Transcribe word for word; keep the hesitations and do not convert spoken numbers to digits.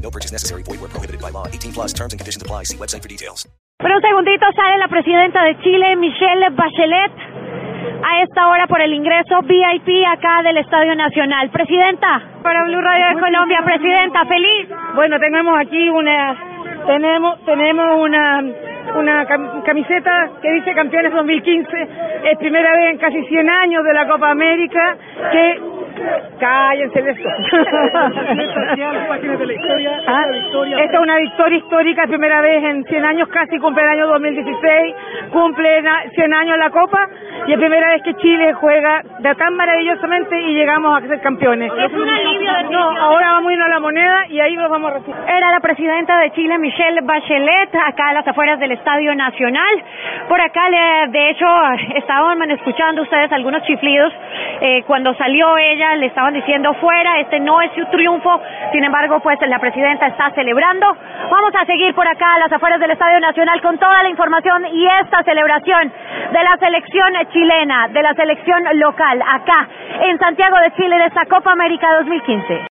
No purchase necessary. Void where prohibited by law. eighteen plus terms and conditions apply. See website for details. Pero un segundito, sale la presidenta de Chile, Michelle Bachelet, a esta hora por el ingreso V I P acá del Estadio Nacional. Presidenta, para Blue Radio de Colombia, presidenta, feliz. Bueno, tenemos aquí una tenemos tenemos una una camiseta que dice Campeones dos mil quince, es primera vez en casi cien años de la Copa América que cállense de esto. ¿Ah? Esta es una victoria histórica, primera vez en cien años, casi cumple el año dos mil dieciséis, cumple cien años la Copa y es primera vez que Chile juega de tan maravillosamente y llegamos a ser campeones. Es un alivio de no, ahora vamos a irnos a La Moneda y ahí nos vamos a recibir. Era la presidenta de Chile, Michelle Bachelet, acá a las afueras del Estadio Nacional. Por acá, de hecho, estaban escuchando ustedes algunos chiflidos eh, cuando salió ella. Le estaban diciendo fuera, este no es su triunfo. Sin embargo, pues la presidenta está celebrando. Vamos a seguir por acá a las afueras del Estadio Nacional con toda la información y esta celebración de la selección chilena, de la selección local, acá en Santiago de Chile, de esta Copa América dos mil quince.